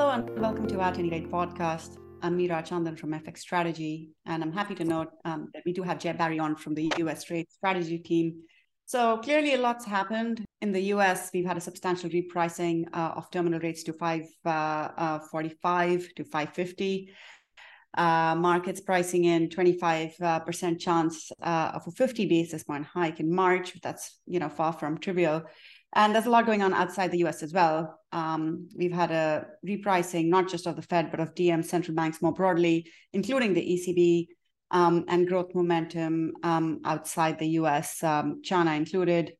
Hello and welcome to our Tiny Rate Podcast. I'm Meera Chandan from FX Strategy, and I'm happy to note that we do have Jay Barry on from the US Trade Strategy team. So clearly a lot's happened. In the US, we've had a substantial repricing of terminal rates to 545 to 550. Markets pricing in 25% chance of a 50 basis point hike in March. That's far from trivial. And there's a lot going on outside the U.S. as well. We've had a repricing, not just of the Fed, but of DM central banks more broadly, including the ECB and growth momentum outside the U.S. China included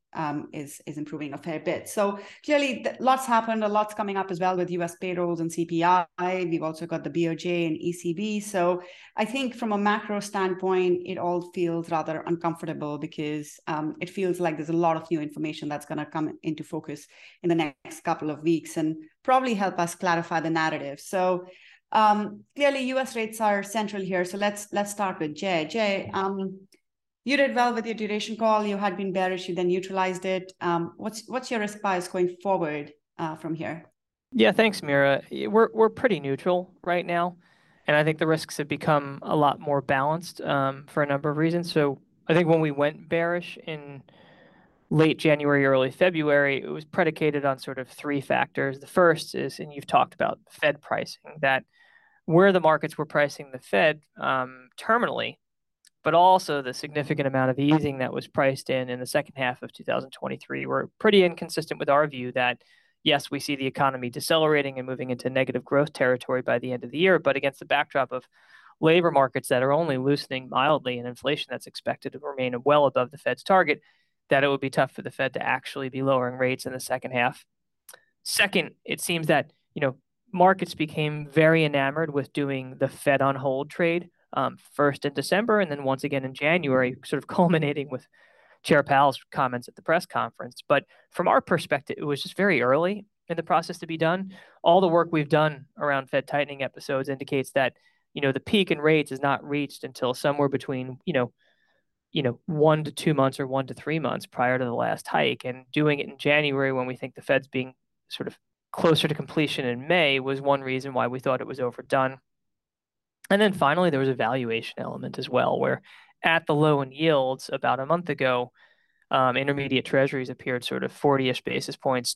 is improving a fair bit. So clearly, lots happened, a lot's coming up as well with U.S. payrolls and CPI. We've also got the BOJ and ECB. So I think from a macro standpoint, it all feels rather uncomfortable because it feels like there's a lot of new information that's going to come into focus in the next couple of weeks and probably help us clarify the narrative. So clearly, U.S. rates are central here. So let's start with Jay. Jay, you did well with your duration call. You had been bearish, you then neutralized it. What's your risk bias going forward from here? Yeah, thanks, Mira. We're pretty neutral right now, and I think the risks have become a lot more balanced for a number of reasons. So I think when we went bearish in late January, early February, it was predicated on sort of three factors. The first is, and you've talked about Fed pricing, that where the markets were pricing the Fed terminally, but also the significant amount of easing that was priced in the second half of 2023 were pretty inconsistent with our view that, yes, we see the economy decelerating and moving into negative growth territory by the end of the year, but against the backdrop of labor markets that are only loosening mildly and inflation that's expected to remain well above the Fed's target, that it would be tough for the Fed to actually be lowering rates in the second half. Second, it seems that, markets became very enamored with doing the Fed on hold trade, first in December and then once again in January, sort of culminating with Chair Powell's comments at the press conference. But from our perspective, it was just very early in the process to be done. All the work we've done around Fed tightening episodes indicates that, the peak in rates is not reached until somewhere between, 1 to 2 months or 1 to 3 months prior to the last hike. And doing it in January when we think the Fed's being sort of closer to completion in May was one reason why we thought it was overdone. And then finally, there was a valuation element as well, where at the low in yields about a month ago, intermediate treasuries appeared sort of 40-ish basis points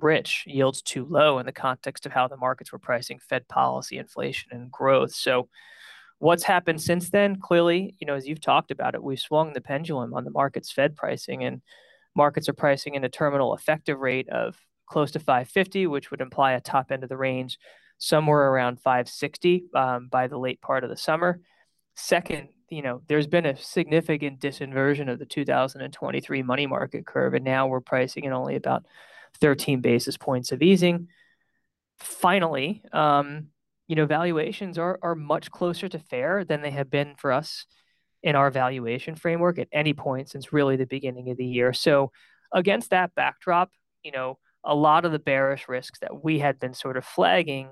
rich, yields too low in the context of how the markets were pricing Fed policy, inflation, and growth. So what's happened since then? Clearly, as you've talked about it, we've swung the pendulum on the market's Fed pricing, and markets are pricing in a terminal effective rate of close to 550, which would imply a top end of the range somewhere around 560 by the late part of the summer. Second, there's been a significant disinversion of the 2023 money market curve, and now we're pricing in only about 13 basis points of easing. Finally, valuations are much closer to fair than they have been for us in our valuation framework at any point since really the beginning of the year. So against that backdrop, a lot of the bearish risks that we had been sort of flagging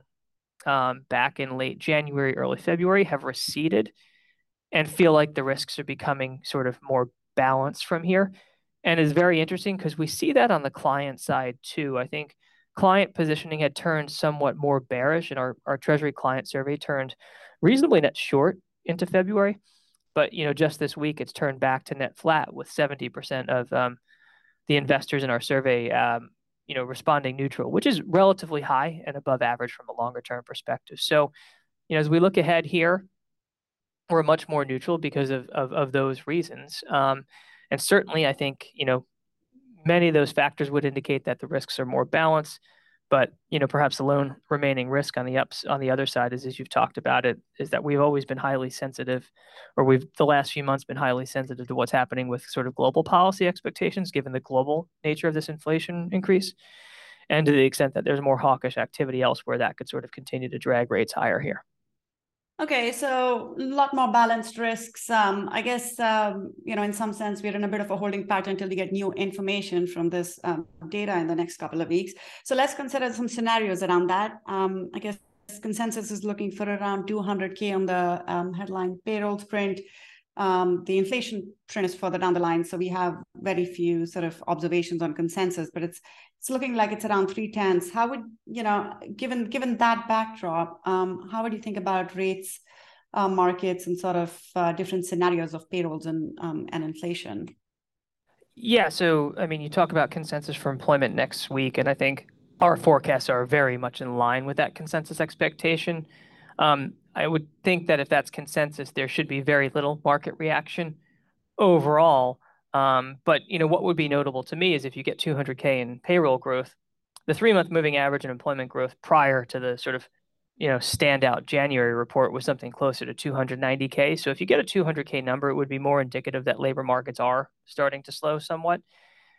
back in late January, early February have receded and feel like the risks are becoming sort of more balanced from here. And it's very interesting because we see that on the client side too. I think client positioning had turned somewhat more bearish, and our Treasury client survey turned reasonably net short into February. But just this week, it's turned back to net flat with 70% of the investors in our survey, responding neutral, which is relatively high and above average from a longer term perspective. So, as we look ahead here, we're much more neutral because of those reasons. And certainly, I think, many of those factors would indicate that the risks are more balanced, but perhaps the lone remaining risk on the other side is, as you've talked about it, is that we've always been highly sensitive, or we've the last few months been highly sensitive to what's happening with sort of global policy expectations, given the global nature of this inflation increase, and to the extent that there's more hawkish activity elsewhere, that could sort of continue to drag rates higher here. Okay, so a lot more balanced risks. I guess, in some sense, we're in a bit of a holding pattern until we get new information from this data in the next couple of weeks. So let's consider some scenarios around that. I guess consensus is looking for around 200K on the headline payrolls print. The inflation trend is further down the line, so we have very few sort of observations on consensus, but it's looking like it's around 3/10. How would, given that backdrop, how would you think about rates, markets, and sort of different scenarios of payrolls and inflation? Yeah, so, I mean, you talk about consensus for employment next week, and I think our forecasts are very much in line with that consensus expectation. I would think that if that's consensus, there should be very little market reaction overall. But what would be notable to me is if you get 200K in payroll growth, the 3-month moving average in employment growth prior to the sort of standout January report was something closer to 290K. So if you get a 200K number, it would be more indicative that labor markets are starting to slow somewhat.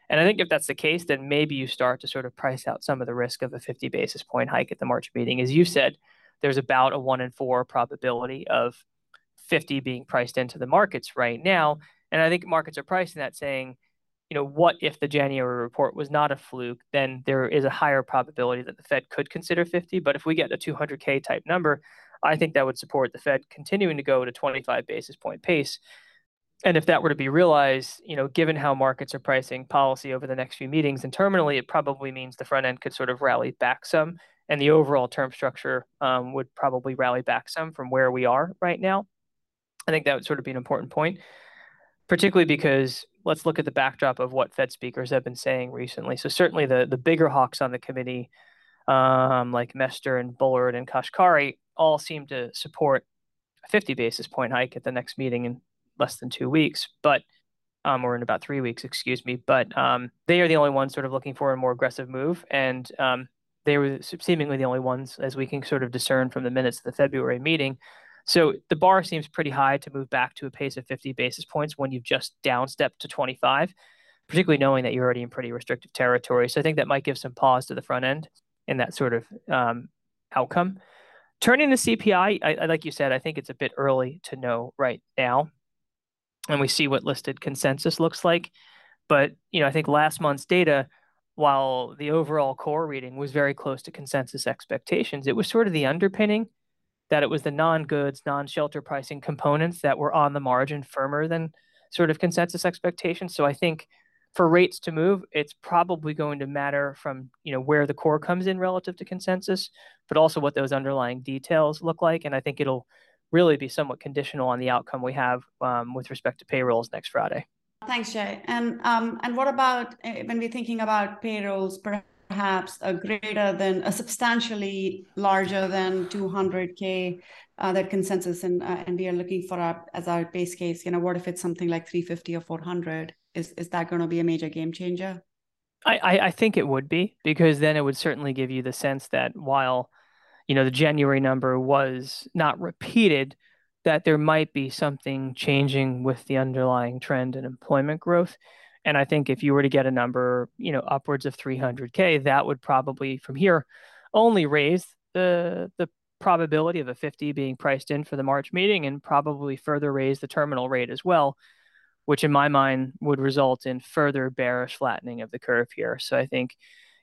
And I think if that's the case, then maybe you start to sort of price out some of the risk of a 50 basis point hike at the March meeting. As you said, there's about a 1 in 4 probability of 50 being priced into the markets right now. And I think markets are pricing that, saying, what if the January report was not a fluke? Then there is a higher probability that the Fed could consider 50. But if we get a 200K type number, I think that would support the Fed continuing to go at a 25 basis point pace. And if that were to be realized, given how markets are pricing policy over the next few meetings and terminally, it probably means the front end could sort of rally back some. And the overall term structure would probably rally back some from where we are right now. I think that would sort of be an important point, particularly because let's look at the backdrop of what Fed speakers have been saying recently. So certainly the bigger hawks on the committee, like Mester and Bullard and Kashkari, all seem to support a 50 basis point hike at the next meeting in less than 2 weeks, but or in about 3 weeks, excuse me. But they are the only ones sort of looking for a more aggressive move. And they were seemingly the only ones, as we can sort of discern from the minutes of the February meeting. So the bar seems pretty high to move back to a pace of 50 basis points when you've just downstepped to 25, particularly knowing that you're already in pretty restrictive territory. So I think that might give some pause to the front end in that sort of outcome. Turning to CPI, like you said, I think it's a bit early to know right now. And we see what listed consensus looks like. But I think last month's data, while the overall core reading was very close to consensus expectations, it was sort of the underpinning that it was the non-goods, non-shelter pricing components that were on the margin firmer than sort of consensus expectations. So I think for rates to move, it's probably going to matter from where the core comes in relative to consensus, but also what those underlying details look like. And I think it'll really be somewhat conditional on the outcome we have with respect to payrolls next Friday. Thanks, Jay. And what about when we're thinking about payrolls, perhaps a substantially larger than 200K that consensus and we are looking for as our base case? What if it's something like 350 or 400? Is that going to be a major game changer? I think it would be, because then it would certainly give you the sense that while the January number was not repeated, that there might be something changing with the underlying trend in employment growth. And I think if you were to get a number, upwards of 300K, that would probably from here only raise the probability of a 50 being priced in for the March meeting, and probably further raise the terminal rate as well, which in my mind would result in further bearish flattening of the curve here. So I think,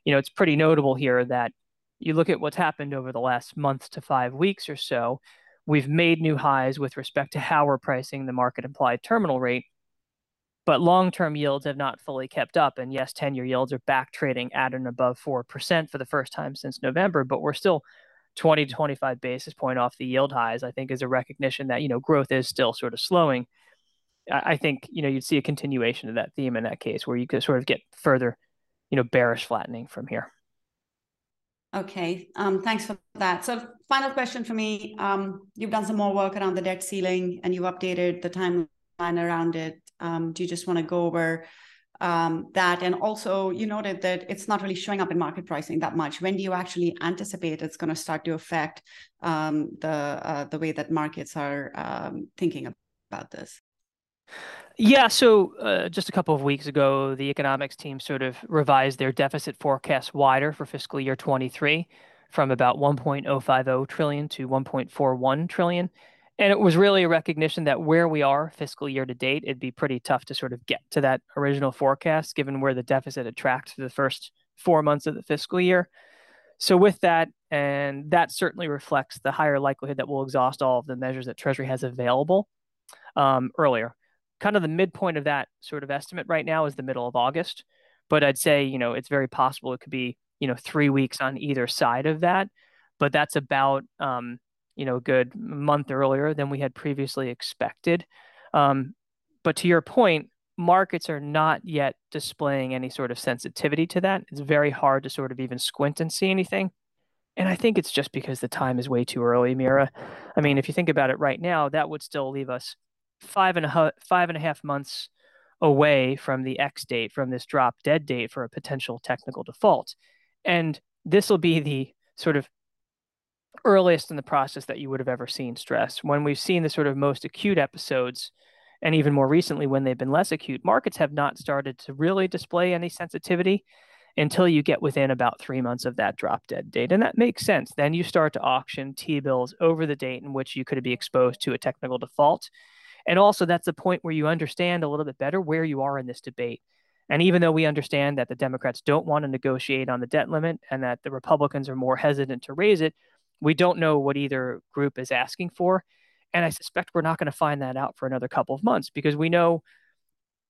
it's pretty notable here that you look at what's happened over the last month to 5 weeks or so. We've made new highs with respect to how we're pricing the market-implied terminal rate, but long-term yields have not fully kept up. And yes, 10-year yields are back trading at and above 4% for the first time since November, but we're still 20 to 25 basis point off the yield highs, I think, is a recognition that, growth is still sort of slowing. I think, you'd see a continuation of that theme in that case, where you could sort of get further, bearish flattening from here. Okay, thanks for that. So final question for me, you've done some more work around the debt ceiling and you've updated the timeline around it. Do you just want to go over that? And also you noted that it's not really showing up in market pricing that much. When do you actually anticipate it's going to start to affect the way that markets are thinking about this? Yeah, so just a couple of weeks ago, the economics team sort of revised their deficit forecast wider for fiscal year 23 from about 1.050 trillion to 1.41 trillion. And it was really a recognition that where we are fiscal year to date, it'd be pretty tough to sort of get to that original forecast, given where the deficit had tracked for the first 4 months of the fiscal year. So with that, and that certainly reflects the higher likelihood that we'll exhaust all of the measures that Treasury has available. earlier. Kind of the midpoint of that sort of estimate right now is the middle of August, but I'd say, you know, it's very possible it could be, you know, 3 weeks on either side of that, but that's about, you know, a good month earlier than we had previously expected. But to your point, markets are not yet displaying any sort of sensitivity to that. It's very hard to sort of even squint and see anything. And I think it's just because the time is way too early, Mira. I mean, if you think about it right now, that would still leave us five and a half months away from the X date, from this drop dead date for a potential technical default. And this will be the sort of earliest in the process that you would have ever seen stress. When we've seen the sort of most acute episodes, and even more recently when they've been less acute, markets have not started to really display any sensitivity until you get within about 3 months of that drop dead date. And that makes sense. Then you start to auction T-bills over the date in which you could be exposed to a technical default. And also that's the point where you understand a little bit better where you are in this debate. And even though we understand that the Democrats don't want to negotiate on the debt limit and that the Republicans are more hesitant to raise it, we don't know what either group is asking for. And I suspect we're not going to find that out for another couple of months, because we know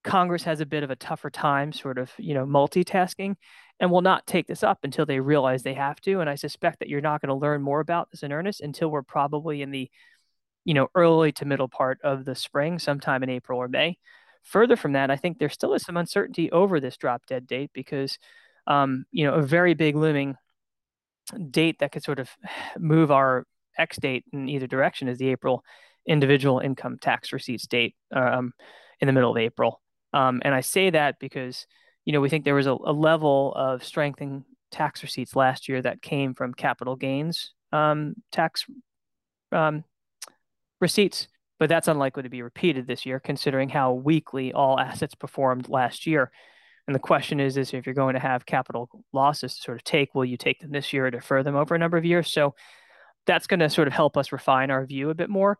Congress has a bit of a tougher time sort of, you know, multitasking, and will not take this up until they realize they have to. And I suspect that you're not going to learn more about this in earnest until we're probably in the, you know, early to middle part of the spring, sometime in April or May. Further from that, I think there still is some uncertainty over this drop dead date, because, you know, a very big looming date that could sort of move our X date in either direction is the April individual income tax receipts date in the middle of April. And I say that because, you know, we think there was a level of strength in tax receipts last year that came from capital gains tax receipts, but that's unlikely to be repeated this year, considering how weakly all assets performed last year. And the question is if you're going to have capital losses to sort of take, will you take them this year or defer them over a number of years? So that's going to sort of help us refine our view a bit more.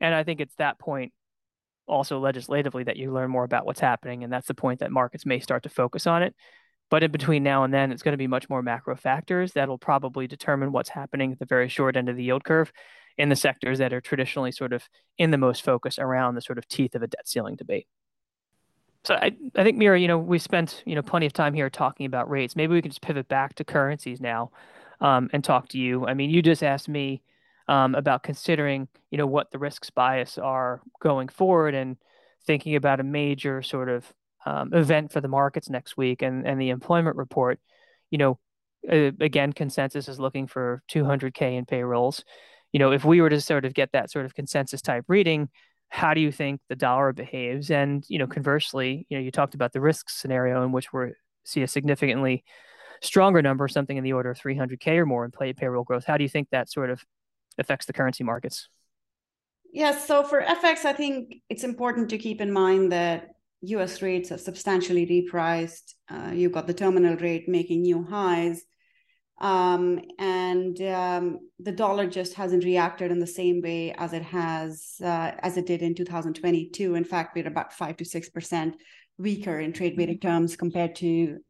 And I think it's that point also legislatively that you learn more about what's happening. And that's the point that markets may start to focus on it. But in between now and then, it's going to be much more macro factors that'll probably determine what's happening at the very short end of the yield curve in the sectors that are traditionally sort of in the most focus around the sort of teeth of a debt ceiling debate. So I think, Mira, you know, we spent, you know, plenty of time here talking about rates. Maybe we can just pivot back to currencies now and talk to you. I mean, you just asked me about considering, you know, what the risks bias are going forward and thinking about a major sort of event for the markets next week and the employment report. You know, again, consensus is looking for 200K in payrolls. You know, if we were to sort of get that sort of consensus type reading, how do you think the dollar behaves? And, you know, conversely, you know, you talked about the risk scenario in which we see a significantly stronger number, something in the order of 300K or more in payroll growth. How do you think that sort of affects the currency markets? Yes. So for FX, I think it's important to keep in mind that US rates have substantially repriced. You've got the terminal rate making new highs. The dollar just hasn't reacted in the same way as it has, as it did in 2022. In fact, we're about 5 to 6% weaker in trade weighted terms compared to, you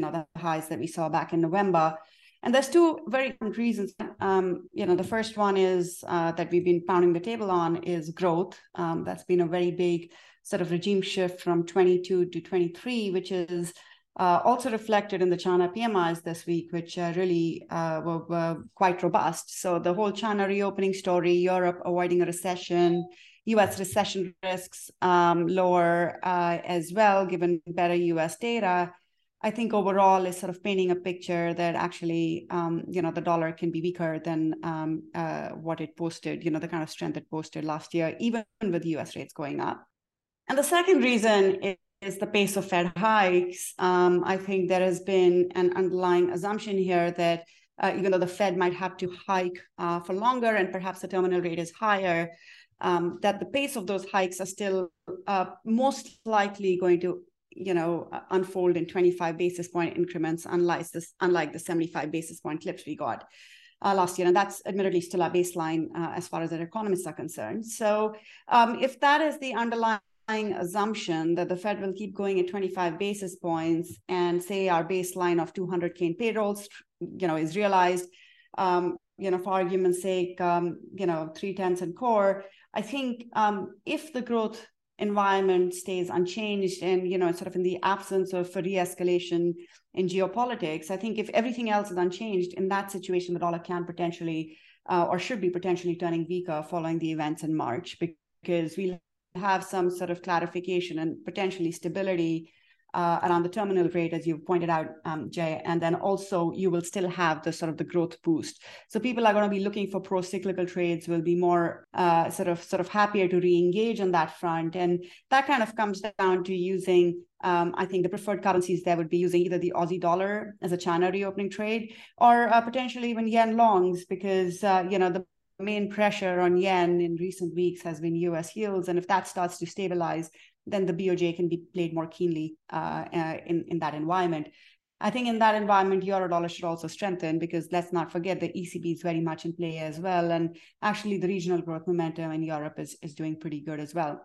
know, the highs that we saw back in November. And there's two very different reasons. You know, the first one is that we've been pounding the table on is growth. That's been a very big sort of regime shift from 22 to 23, which is also reflected in the China PMIs this week, which really were quite robust. So the whole China reopening story, Europe avoiding a recession, U.S. recession risks lower as well, given better U.S. data, I think overall is sort of painting a picture that actually, you know, the dollar can be weaker than what it posted, you know, the kind of strength it posted last year, even with U.S. rates going up. And the second reason is the pace of Fed hikes. I think there has been an underlying assumption here that even though the Fed might have to hike for longer and perhaps the terminal rate is higher, that the pace of those hikes are still most likely going to, you know, unfold in 25 basis point increments, unlike the 75 basis point clips we got last year. And that's admittedly still our baseline as far as our economists are concerned. So if that is the underlying assumption that the Fed will keep going at 25 basis points and say our baseline of 200K in payrolls, you know, is realized, you know, for argument's sake, you know, 3/10 in core, I think if the growth environment stays unchanged and, you know, sort of in the absence of a re-escalation in geopolitics, I think if everything else is unchanged, in that situation, the dollar can potentially or should be potentially turning weaker following the events in March, because we'll have some sort of clarification and potentially stability around the terminal rate, as you pointed out, Jay, and then also you will still have the sort of the growth boost. So people are going to be looking for pro-cyclical trades, will be more sort of happier to re-engage on that front. And that kind of comes down to using, I think the preferred currencies there would be using either the Aussie dollar as a China reopening trade, or potentially even yen longs, because, you know, the main pressure on yen in recent weeks has been US yields. And if that starts to stabilize, then the BOJ can be played more keenly in that environment. I think in that environment, euro-dollar should also strengthen, because let's not forget the ECB is very much in play as well. And actually the regional growth momentum in Europe is doing pretty good as well.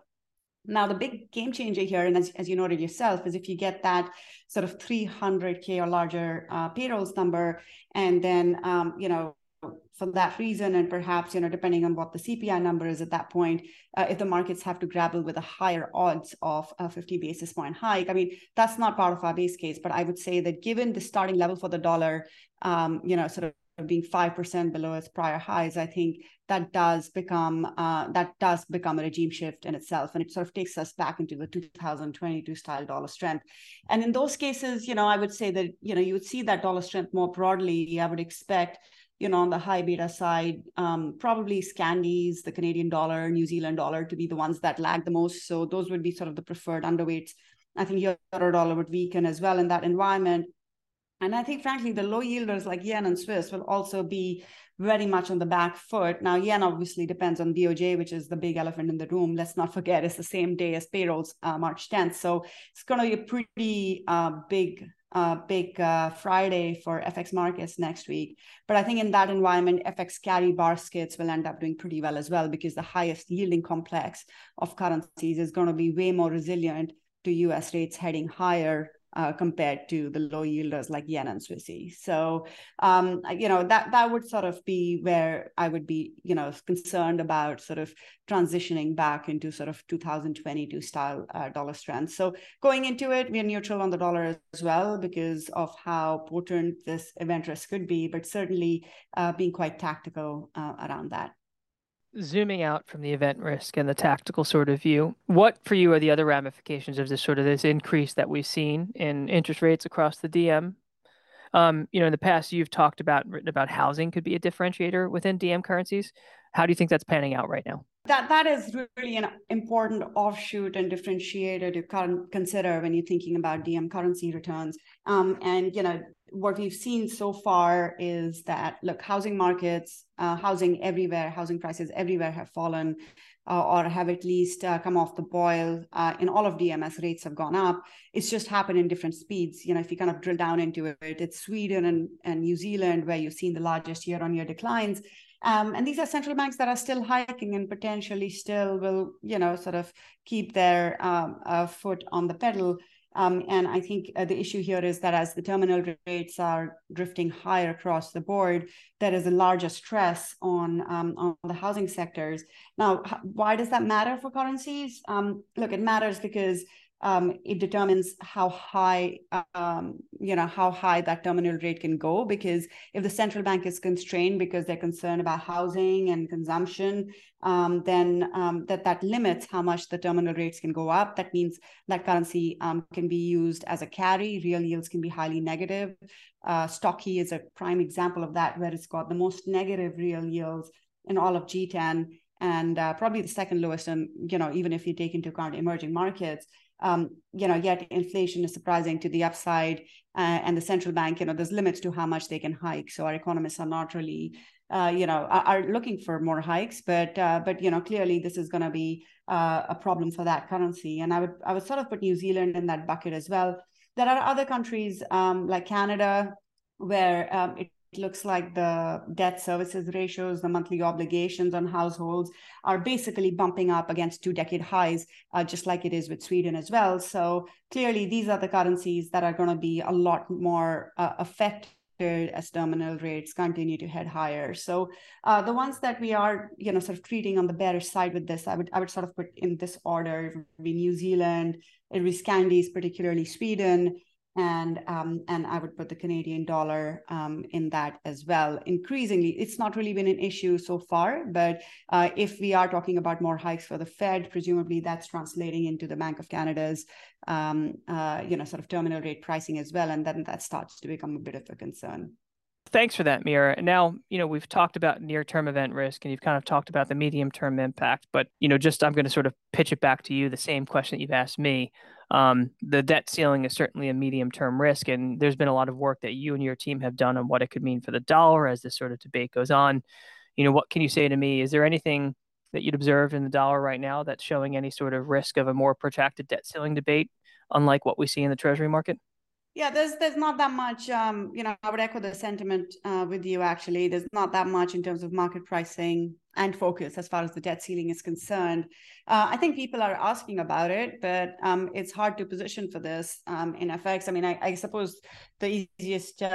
Now, the big game changer here, and as you noted yourself, is if you get that sort of 300K or larger payrolls number, and then, you know, for that reason, and perhaps, you know, depending on what the CPI number is at that point, if the markets have to grapple with a higher odds of a 50 basis point hike, I mean, that's not part of our base case, but I would say that given the starting level for the dollar, you know, sort of being 5% below its prior highs, I think that does become a regime shift in itself, and it sort of takes us back into the 2022 style dollar strength. And in those cases, you know, I would say that, you know, you would see that dollar strength more broadly. I would expect, you know, on the high beta side, probably Scandis, the Canadian dollar, New Zealand dollar to be the ones that lag the most. So those would be sort of the preferred underweights. I think euro dollar would weaken as well in that environment. And I think, frankly, the low yielders like yen and Swiss will also be very much on the back foot. Now, yen obviously depends on BOJ, which is the big elephant in the room. Let's not forget, it's the same day as payrolls, March 10th. So it's going to be a pretty big Friday for FX markets next week. But I think in that environment, FX carry baskets will end up doing pretty well as well, because the highest yielding complex of currencies is going to be way more resilient to US rates heading higher compared to the low yielders like yen and Swissy. So, you know, that would sort of be where I would be, you know, concerned about sort of transitioning back into sort of 2022 style dollar strength. So going into it, we are neutral on the dollar as well, because of how potent this event risk could be, but certainly being quite tactical around that. Zooming out from the event risk and the tactical sort of view, what for you are the other ramifications of this sort of this increase that we've seen in interest rates across the DM? You know, in the past, you've talked about and written about housing could be a differentiator within DM currencies. How do you think that's panning out right now? That is really an important offshoot and differentiator to consider when you're thinking about DM currency returns. And, you know, what we've seen so far is that, look, housing markets, housing everywhere, housing prices everywhere have fallen or have at least come off the boil in all of DMS. Rates have gone up. It's just happened in different speeds. You know, if you kind of drill down into it, it's Sweden and New Zealand where you've seen the largest year-on-year declines. And these are central banks that are still hiking and potentially still will, you know, sort of keep their foot on the pedal. And I think the issue here is that as the terminal rates are drifting higher across the board, there is a larger stress on the housing sectors. Now, why does that matter for currencies? Look, it matters because it determines how high, you know, how high that terminal rate can go, because if the central bank is constrained because they're concerned about housing and consumption, then that limits how much the terminal rates can go up. That means that currency can be used as a carry. Real yields can be highly negative. Stocky is a prime example of that, where it's got the most negative real yields in all of G10 and probably the second lowest, and, you know, even if you take into account emerging markets. You know, yet inflation is surprising to the upside, and the central bank, you know, there's limits to how much they can hike. So our economists are not really, you know, are looking for more hikes, but you know, clearly this is going to be a problem for that currency. And I would sort of put New Zealand in that bucket as well. There are other countries like Canada, where it looks like the debt services ratios, the monthly obligations on households are basically bumping up against 2-decade highs, just like it is with Sweden as well. So clearly, these are the currencies that are going to be a lot more affected as terminal rates continue to head higher. So the ones that we are, you know, sort of treating on the bearish side with this, I would sort of put in this order: it would be New Zealand, it would be Scandis, particularly Sweden, and I would put the Canadian dollar in that as well. Increasingly, it's not really been an issue so far, but if we are talking about more hikes for the Fed, presumably that's translating into the Bank of Canada's sort of terminal rate pricing as well, and then that starts to become a bit of a concern. Thanks for that, Mira. And now, you know, we've talked about near-term event risk and you've kind of talked about the medium-term impact, but, you know, just I'm going to sort of pitch it back to you, the same question that you've asked me. The debt ceiling is certainly a medium-term risk, and there's been a lot of work that you and your team have done on what it could mean for the dollar as this sort of debate goes on. You know, what can you say to me? Is there anything that you'd observe in the dollar right now that's showing any sort of risk of a more protracted debt ceiling debate, unlike what we see in the Treasury market? Yeah, there's not that much, you know, I would echo the sentiment with you, actually. There's not that much in terms of market pricing and focus as far as the debt ceiling is concerned. I think people are asking about it, but it's hard to position for this in FX. I mean, I suppose the easiest, sort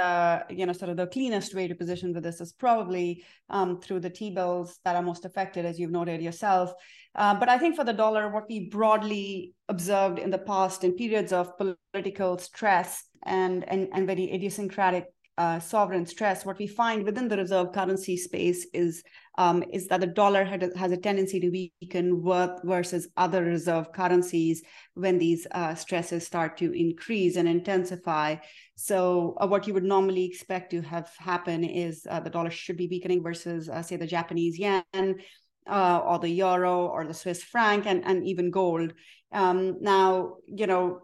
of the cleanest way to position for this is probably through the T-bills that are most affected, as you've noted yourself. But I think for the dollar, what we broadly observed in the past in periods of political stress and very idiosyncratic sovereign stress, what we find within the reserve currency space is that the dollar has a tendency to weaken versus other reserve currencies when these stresses start to increase and intensify. So what you would normally expect to have happen is the dollar should be weakening versus, say, the Japanese yen, or the euro, or the Swiss franc, and even gold. Now, you know,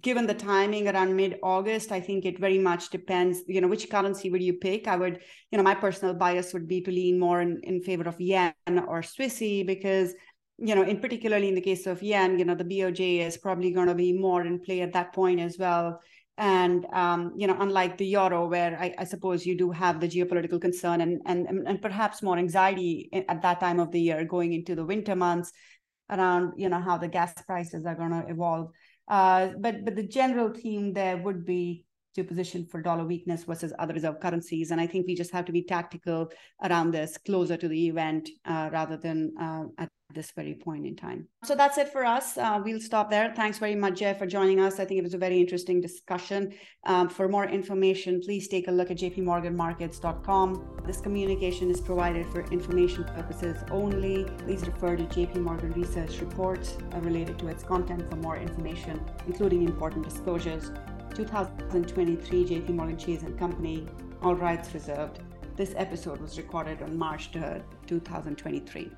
given the timing around mid-August, I think it very much depends, you know, which currency would you pick? I would, you know, my personal bias would be to lean more in favor of yen or Swissy because, you know, in particularly in the case of yen, you know, the BOJ is probably going to be more in play at that point as well. And, you know, unlike the euro, where I suppose you do have the geopolitical concern and perhaps more anxiety at that time of the year going into the winter months around, you know, how the gas prices are going to evolve. But the general theme there would be to position for dollar weakness versus other reserve currencies. And I think we just have to be tactical around this closer to the event rather than at this very point in time. So that's it for us. We'll stop there. Thanks very much, Jeff, for joining us. I think it was a very interesting discussion. For more information, please take a look at jpmorganmarkets.com. This communication is provided for information purposes only. Please refer to JP Morgan Research reports related to its content for more information, including important disclosures. 2023 JP Morgan Chase & Company, all rights reserved. This episode was recorded on March 3rd, 2023.